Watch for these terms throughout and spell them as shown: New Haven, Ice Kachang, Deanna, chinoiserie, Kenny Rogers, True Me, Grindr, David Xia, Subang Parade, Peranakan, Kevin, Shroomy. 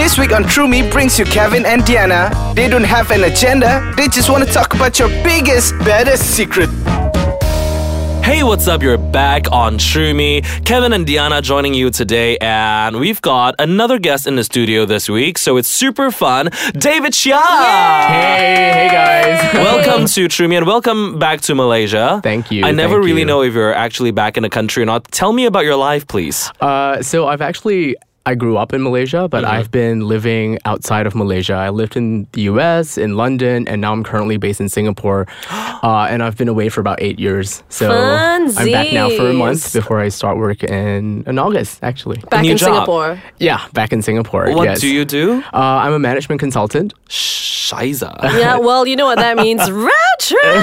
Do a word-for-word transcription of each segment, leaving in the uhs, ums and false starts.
This week on True Me brings you Kevin and Deanna. They don't have an agenda, they just want to talk about your biggest, baddest secret. Hey, what's up? You're back on Shroomy. Kevin and Deanna joining you today, and we've got another guest in the studio this week, so it's super fun. David Xia! Hey, hey guys. Welcome to Shroomy, and welcome back to Malaysia. Thank you. I never really you. know if you're actually back in the country or not. Tell me about your life, please. Uh, so I've actually... I grew up in Malaysia, but mm-hmm. I've been living outside of Malaysia. I lived in the U S, in London, and now I'm currently based in Singapore. Uh, and I've been away for about eight years. So Funsies. I'm back now for a month before I start work in, in August, actually. Back in job. Singapore. Yeah, back in Singapore. What yes. do you do? Uh, I'm a management consultant. Shiza. Yeah, well, you know what that means. For sure.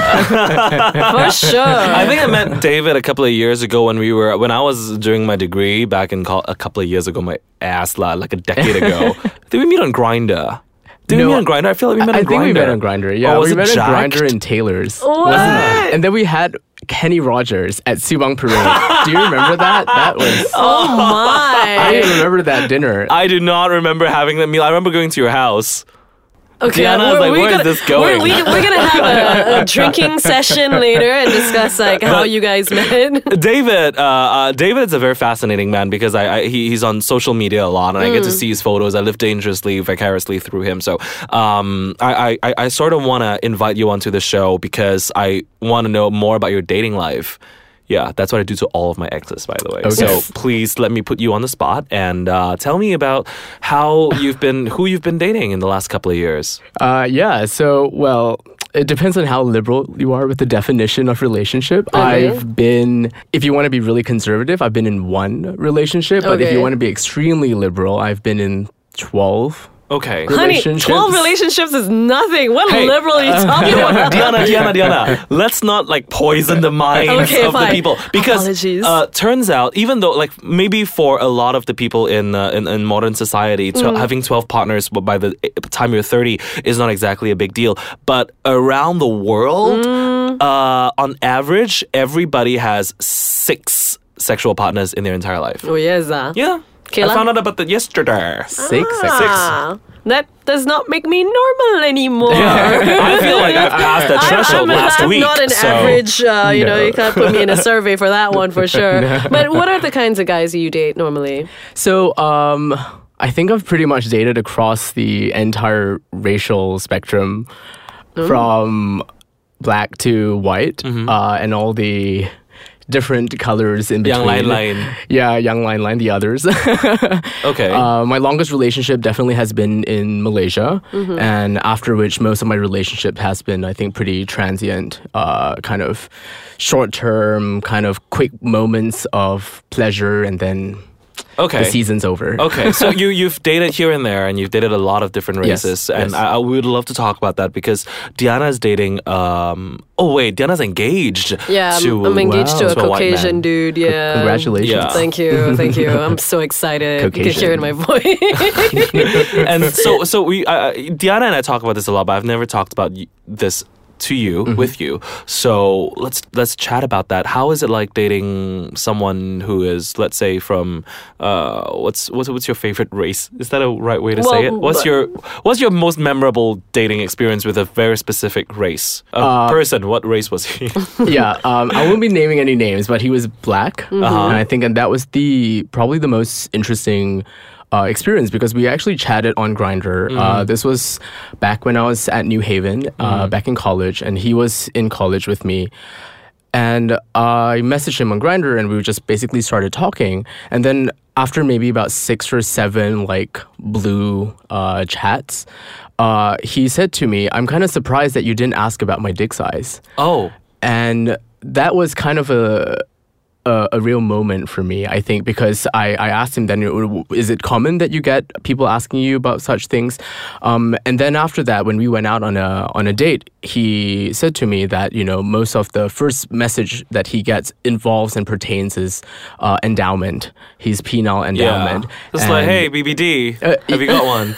I think I met David a couple of years ago when we were when I was doing my degree back in co- a couple of years ago. My ass la, like a decade ago. Did we meet on Grindr? Did no, we meet on Grindr? I feel like we met I on Grindr. I think we met on Grindr. Yeah, oh, was we it met jacked? on Grindr in Taylor's. What? Wasn't it? And then we had Kenny Rogers at Subang Parade. Do you remember that? That was... Oh my! I remember that dinner. I do not remember having that meal. I remember going to your house. Okay, Deanna was like, where gonna, is this going? We're, we, we're going to have a, a drinking session later and discuss like how but you guys met. David, uh, uh, David is a very fascinating man because I, I he, he's on social media a lot and mm. I get to see his photos. I live dangerously, vicariously through him. So um, I, I, I sort of want to invite you onto the show because I want to know more about your dating life. Yeah, that's what I do to all of my exes, by the way. Okay. So please let me put you on the spot and uh, tell me about how you've been, who you've been dating in the last couple of years. Uh, yeah, so, well, it depends on how liberal you are with the definition of relationship. Mm-hmm. I've been, if you want to be really conservative, I've been in one relationship. Okay. But if you want to be extremely liberal, I've been in twelve. Okay. Honey, twelve relationships is nothing. What hey, liberal are you talking uh, about? Deanna, Deanna, Deanna. Let's not like poison the minds okay, of fine. the people. Because uh, turns out, even though like maybe for a lot of the people in uh, in, in modern society, tw- mm. having twelve partners by the time you're thirty is not exactly a big deal. But around the world, mm. uh, on average, everybody has six sexual partners in their entire life. Oh, yes. Uh. Yeah. Kayla? I found out about that yesterday. Six. Ah, Six. That does not make me normal anymore. Yeah. I feel like I've passed that threshold I'm, I'm, last I'm week. I'm not an so. average, uh, you no. know, you can't put me in a survey for that one for sure. No. But what are the kinds of guys you date normally? So, um... I think I've pretty much dated across the entire racial spectrum. Mm. From black to white. Mm-hmm. Uh, and all the... different colors in between. Yang Line Line. Yeah, Yang Line Line, the others. Okay. Uh, my longest relationship definitely has been in Malaysia, mm-hmm. and after which most of my relationship has been, I think, pretty transient, uh, kind of short-term, kind of quick moments of pleasure, and then okay. the season's over. Okay, so you, you've dated here and there, and you've dated a lot of different races, yes, and yes. I, I would love to talk about that because Deanna is dating, um, oh wait, Deanna's engaged. Yeah, to, I'm engaged wow. to a to Caucasian a dude, yeah. Congratulations. Yeah. Thank you, thank you. I'm so excited. Caucasian. You can hear it in my voice. And so, so we, uh, Deanna and I talk about this a lot, but I've never talked about this to you, mm-hmm. with you. So let's let's chat about that. How is it like dating someone who is, let's say, from uh, what's what's what's your favorite race? Is that a right way to well, say it? What's your what's your most memorable dating experience with a very specific race? A uh, person. What race was he? yeah, um, I won't be naming any names, but he was black, mm-hmm. uh-huh. and I think and that was the probably the most interesting. Uh, experience because we actually chatted on Grindr. Mm. Uh, this was back when I was at New Haven, uh, mm. back in college, and he was in college with me. And uh, I messaged him on Grindr, and we just basically started talking. And then after maybe about six or seven like blue uh, chats, uh, he said to me, "I'm kind of surprised that you didn't ask about my dick size." Oh, and that was kind of a. A, a real moment for me, I think, because I, I asked him then, is it common that you get people asking you about such things? Um, and then after that, when we went out on a on a date, he said to me that, you know, most of the first message that he gets involves and pertains his uh, endowment, his penile endowment. Yeah. It's and, like, hey, B B D, uh, have you got one?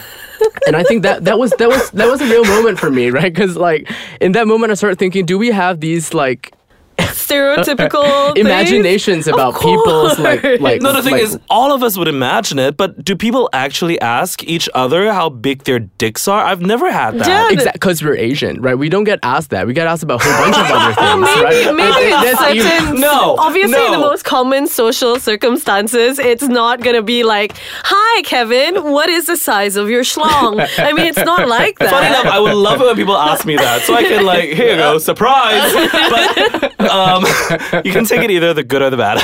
And I think that, that was that was that was a real moment for me, right? Because like in that moment, I started thinking, do we have these like stereotypical imaginations things? About people's like, like. No, the thing like, is, all of us would imagine it, but do people actually ask each other how big their dicks are? I've never had that. Yeah, exactly, because we're Asian, right? We don't get asked that. We get asked about a whole bunch of other things, maybe, right? Maybe in certain, no, obviously no. In the most common social circumstances, it's not gonna be like, "Hi, Kevin, what is the size of your schlong?" I mean, it's not like that. Funny enough, I would love it when people ask me that, so I can like, here you go, surprise. But um, you can take it either the good or the bad.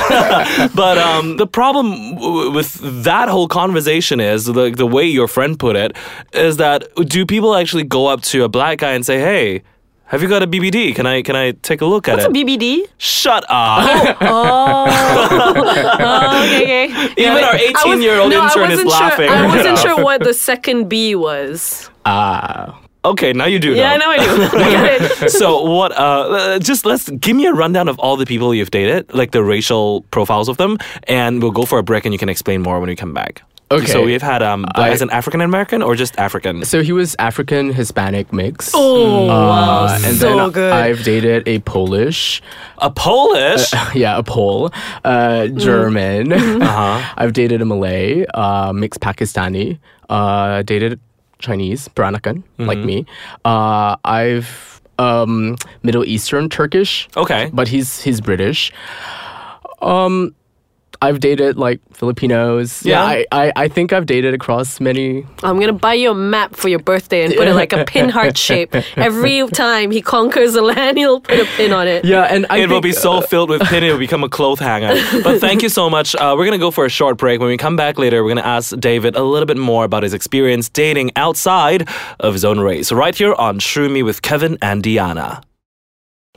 But um, the problem w- with that whole conversation is, like the way your friend put it, is that do people actually go up to a black guy and say, "Hey, have you got a B B D? Can I can I take a look at What's it?" What's a B B D? Shut up. Oh. oh. oh okay, okay. Even yeah, our eighteen-year-old no, intern is sure, laughing. I wasn't sure what the second B was. Ah. Uh. Okay, now you do know. Yeah, now I do. I get it. So what, uh, just let's, give me a rundown of all the people you've dated, like the racial profiles of them, and we'll go for a break and you can explain more when we come back. Okay. So we've had um, I, as an African-American or just African? So he was African-Hispanic mix. Oh, uh, wow. And so then good. I've dated a Polish. A Polish? Uh, yeah, a Pole. Uh, German. Mm. Uh-huh. I've dated a Malay, uh, mixed Pakistani. Uh, dated Chinese, Peranakan, mm-hmm. like me. Uh, I've um, Middle Eastern, Turkish. Okay. But he's he's British. Um, I've dated like Filipinos. Yeah. yeah I, I, I think I've dated across many. I'm going to buy you a map for your birthday and put it like a pin heart shape. Every time he conquers a land, he'll put a pin on it. Yeah, and I It think, will be so uh, filled with pin, it will become a cloth hanger. But thank you so much. Uh, we're going to go for a short break. When we come back later, we're going to ask David a little bit more about his experience dating outside of his own race. Right here on Shroomy with Kevin and Deanna.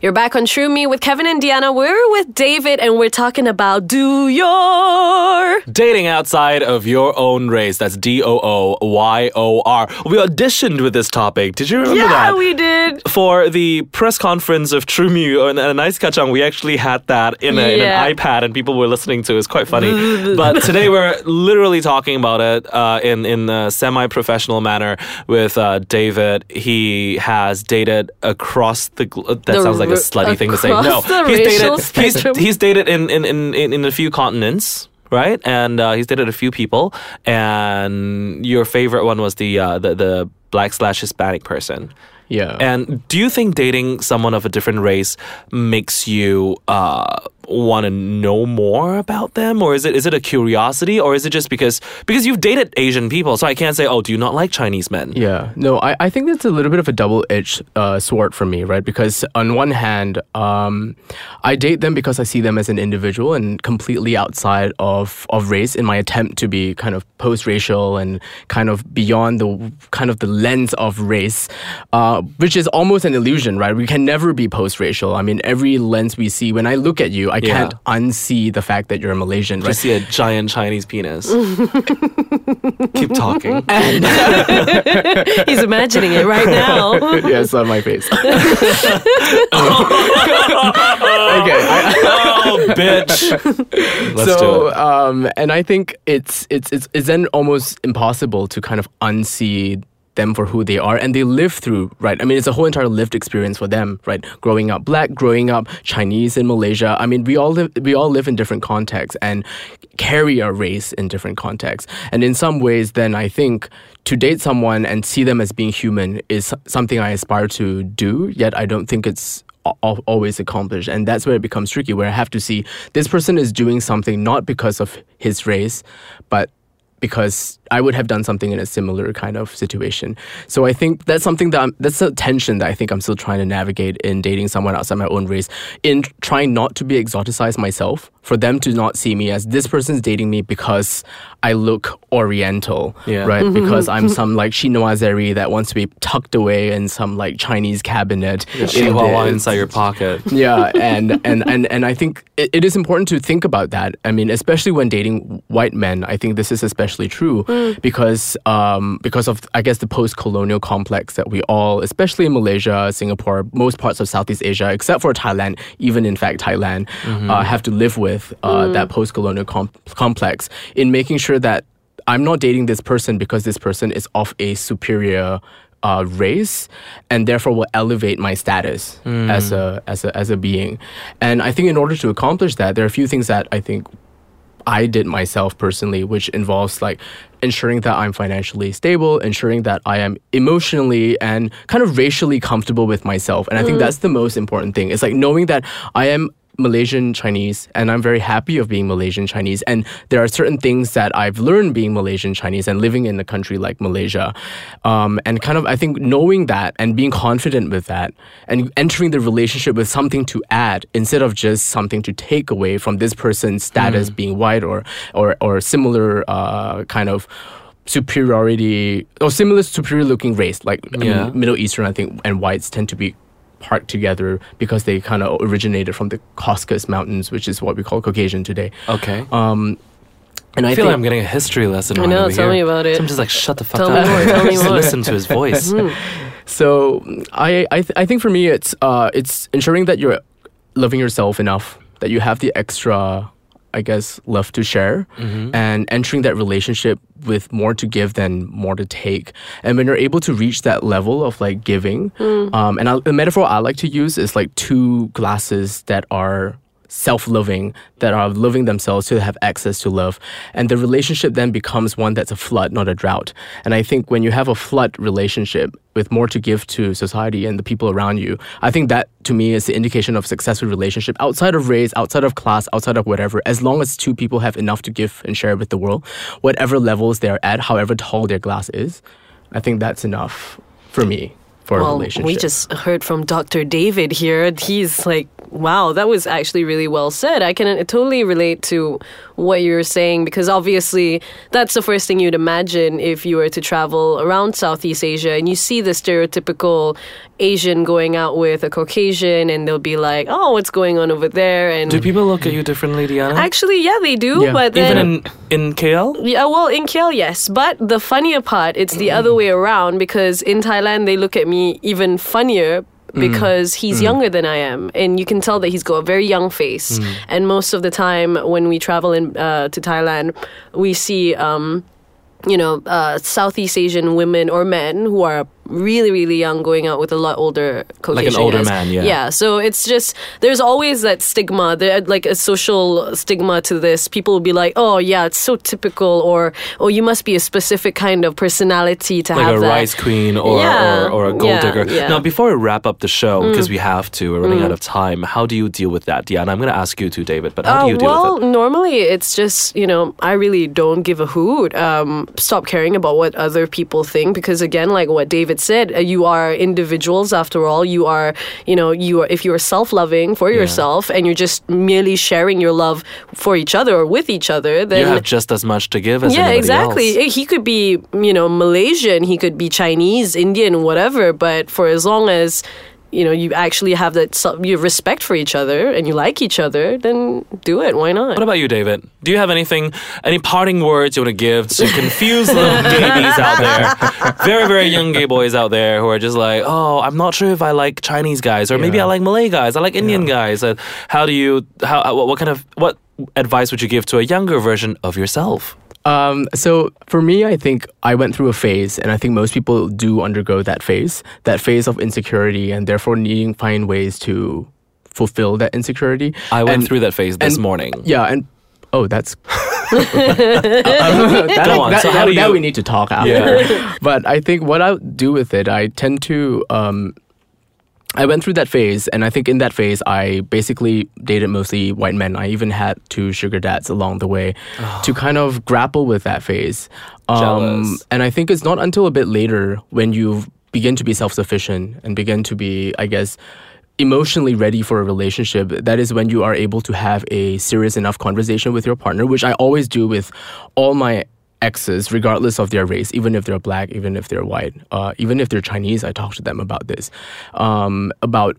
You're back on True Me with Kevin and Deanna. We're with David and we're talking about do your... dating outside of your own race. That's D O O Y O R. We auditioned with this topic. Did you remember yeah, that? Yeah, we did. For the press conference of True Me and, and Ice Kachang, we actually had that in, a, yeah. in an iPad and people were listening to it. It was quite funny. But today we're literally talking about it uh, in, in a semi-professional manner with uh, David. He has dated across the... Gl- that the sounds like a slutty thing to say. No, he's dated, he's, he's dated in, in, in, in a few continents, right? And uh, he's dated a few people. And your favorite one was the uh, the, the black slash Hispanic person. Yeah. And do you think dating someone of a different race makes you uh, want to know more about them? Or is it is it a curiosity? Or is it just because because you've dated Asian people, so I can't say, oh, do you not like Chinese men? Yeah. No, I, I think that's a little bit of a double-edged uh, sword for me, right? Because on one hand, um, I date them because I see them as an individual and completely outside of, of race in my attempt to be kind of post-racial and kind of beyond the kind of the lens of race, uh, which is almost an illusion, right? We can never be post-racial. I mean, every lens we see, when I look at you, I yeah. can't unsee the fact that you're a Malaysian, right? Just see a giant Chinese penis. Keep talking. He's imagining it right now. Yeah, it's on my face. Okay. Oh, bitch. Let's so, do it. Um, and I think it's, it's, it's, it's then almost impossible to kind of unsee them for who they are, and they live through, right? I mean, it's a whole entire lived experience for them, right? Growing up black, growing up Chinese in Malaysia. I mean, we all live, we all live in different contexts and carry our race in different contexts. And in some ways, then I think to date someone and see them as being human is something I aspire to do, yet I don't think it's always accomplished. And that's where it becomes tricky, where I have to see this person is doing something not because of his race, but because I would have done something in a similar kind of situation. So I think that's something that I'm, that's a tension that I think I'm still trying to navigate in dating someone outside my own race, in trying not to be exoticized myself, for them to not see me as this person's dating me because I look oriental, yeah. right? Mm-hmm. Because I'm some like chinoiserie that wants to be tucked away in some like Chinese cabinet. Yeah, chihuahua inside your pocket. Yeah, and, and, and, and I think it, it is important to think about that. I mean, especially when dating white men, I think this is especially true. Because um, because of, I guess, the post-colonial complex that we all, especially in Malaysia, Singapore, most parts of Southeast Asia, except for Thailand, even in fact Thailand, mm-hmm. uh, have to live with uh, mm. that post-colonial com- complex in making sure that I'm not dating this person because this person is of a superior uh, race, and therefore will elevate my status mm. as a as a as a being. And I think in order to accomplish that, there are a few things that I think I did myself personally, which involves like ensuring that I'm financially stable, ensuring that I am emotionally and kind of racially comfortable with myself. And I think mm. that's the most important thing. It's like knowing that I am Malaysian Chinese and I'm very happy of being Malaysian Chinese. And there are certain things that I've learned being Malaysian Chinese and living in a country like Malaysia. Um, and kind of, I think, knowing that and being confident with that and entering the relationship with something to add instead of just something to take away from this person's status mm. being white or, or, or similar uh, kind of superiority or similar superior looking race. Like yeah. I mean, Middle Eastern, I think, and whites tend to be parked together because they kind of originated from the Caucasus Mountains, which is what we call Caucasian today. Okay. Um, and I, I feel like I'm getting a history lesson. I know. Tell here. me about it. So I'm just like, shut the fuck tell up. Me more, tell me more. Listen to his voice. So I I, th- I think for me it's uh it's ensuring that you're loving yourself enough that you have the extra, I guess, love to share, mm-hmm. and entering that relationship with more to give than more to take. And when you're able to reach that level of like giving, mm. um, and I, the metaphor I like to use is like two glasses that are self-loving, that are loving themselves to have access to love. And the relationship then becomes one that's a flood, not a drought. And I think when you have a flood relationship with more to give to society and the people around you, I think that to me is the indication of successful relationship outside of race, outside of class, outside of whatever. As long as two people have enough to give and share with the world, whatever levels they're at, however tall their glass is, I think that's enough for me. Well, we just heard from Doctor David here. He's like, wow, that was actually really well said. I can totally relate to what you're saying because obviously that's the first thing you'd imagine if you were to travel around Southeast Asia and you see the stereotypical Asian going out with a Caucasian and they'll be like, oh, what's going on over there? And do people look at you differently, Deanna? Actually, yeah, they do. Yeah. But then, even in, in K L? Yeah, well, in K L, yes. But the funnier part, it's the mm. other way around because in Thailand, they look at me even funnier because mm. he's mm. younger than I am, and you can tell that he's got a very young face. Mm. And most of the time, when we travel in uh, to Thailand, we see, um, you know, uh, Southeast Asian women or men who are really, really young going out with a lot older Caucasian guys. Like an older man, yeah. Yeah, so it's just, there's always that stigma, there, like a social stigma to this. People will be like, oh yeah, it's so typical, or oh, you must be a specific kind of personality to like have that. Like a rice queen or, yeah, or, or a gold yeah, digger. Yeah. Now, before we wrap up the show, because mm. we have to, we're running mm. out of time, how do you deal with that, Deanna? I'm going to ask you too, David, but how uh, do you deal well, with it? Well, normally it's just, you know, I really don't give a hoot. Um, stop caring about what other people think, because again, like what David said, you are individuals after all. You are, you know, you are, if you're self-loving for yeah. yourself and you're just merely sharing your love for each other or with each other, then you have just as much to give as yeah, anybody exactly. else. He could be, you know, Malaysian, he could be Chinese, Indian, whatever, but for as long as you know, you actually have that sub- you have respect for each other and you like each other, then do it. Why not? What about you, David? Do you have anything, any parting words you want to give to confuse little babies out there? Very, very young gay boys out there who are just like, oh, I'm not sure if I like Chinese guys or yeah. maybe I like Malay guys, I like Indian yeah. guys. Uh, how do you, how, what, what kind of, what advice would you give to a younger version of yourself? Um, so for me, I think I went through a phase, and I think most people do undergo that phase, that phase of insecurity, and therefore needing to find ways to fulfill that insecurity. I went and, through that phase this and, morning. Yeah, and oh, that's that we need to talk after. Yeah. But I think what I do with it, I tend to. Um, I went through that phase, and I think in that phase, I basically dated mostly white men. I even had two sugar dads along the way oh. to kind of grapple with that phase. Um, and I think it's not until a bit later when you begin to be self-sufficient and begin to be, I guess, emotionally ready for a relationship, that is when you are able to have a serious enough conversation with your partner, which I always do with all my exes, regardless of their race, even if they're black, even if they're white, uh, even if they're Chinese. I talk to them about this, um, about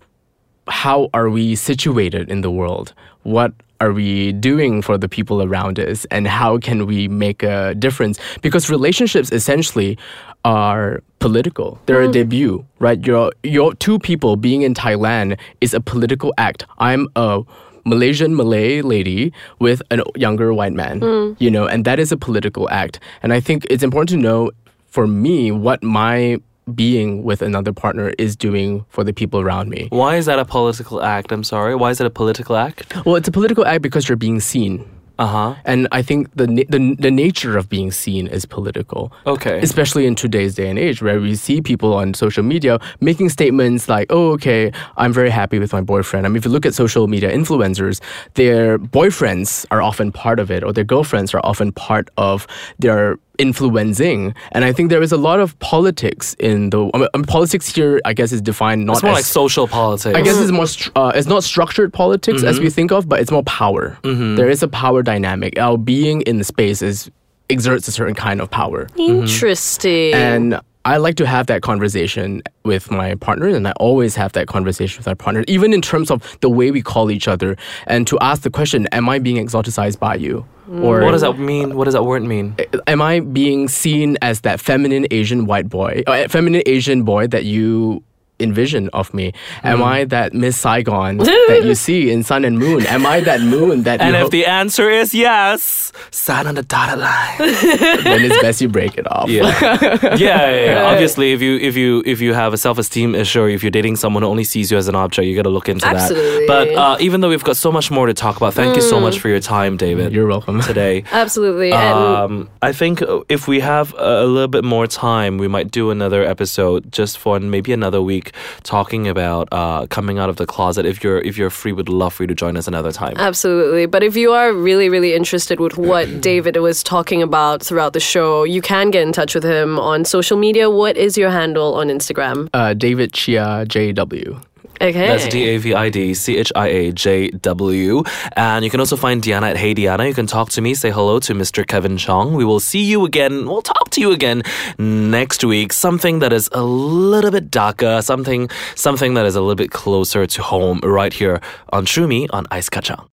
how are we situated in the world? What are we doing for the people around us? And how can we make a difference? Because relationships essentially are political. They're mm. a debut, right? Your, your two people being in Thailand is a political act. I'm a Malaysian Malay lady with a younger white man, mm. you know, and that is a political act. And I think it's important to know, for me, what my being with another partner is doing for the people around me. Why is that a political act? I'm sorry. Why is it a political act? Well, it's a political act because you're being seen. Uh-huh. And I think the, na- the the nature of being seen is political. Okay. Especially in today's day and age where we see people on social media making statements like, oh, okay, I'm very happy with my boyfriend. I mean, if you look at social media influencers, their boyfriends are often part of it, or their girlfriends are often part of their influencing. And I think there is a lot of politics in the I mean, politics here, I guess, is defined not it's more as, like social politics. I guess it's more uh, it's not structured politics mm-hmm. as we think of, but it's more power. Mm-hmm. There is a power dynamic. Our being in the space is exerts a certain kind of power. Interesting. Mm-hmm. And I like to have that conversation with my partner, and I always have that conversation with my partner, even in terms of the way we call each other, and to ask the question, am I being exoticized by you? Or, what does that mean? What does that word mean? Am I being seen as that feminine Asian white boy, or feminine Asian boy that you envision of me? Am mm. I that Miss Saigon that you see in Sun and Moon? Am I that moon that and you And if ho- the answer is yes, sign on the dotted line. Then it's best you break it off. Yeah. yeah, yeah, yeah. Obviously, if you if you if you have a self-esteem issue, or if you're dating someone who only sees you as an object, you got to look into Absolutely. that. But uh, even though we've got so much more to talk about, thank mm. you so much for your time, David. You're welcome. Today. Absolutely. Um, and I think if we have a little bit more time, we might do another episode just for maybe another week, talking about uh, coming out of the closet. If you're if you're free, we'd love for you to join us another time. Absolutely. But if you are really, really interested with what David was talking about throughout the show, you can get in touch with him on social media. What is your handle on Instagram? Uh, David Xia, J W. Okay. That's D A V I D C H I A J W. And you can also find Deanna at Hey Deanna. You can talk to me. Say hello to Mister Kevin Chong. We will see you again. We'll talk to you again next week. Something that is a little bit darker. Something, something that is a little bit closer to home right here on True Me on Ice Kachang.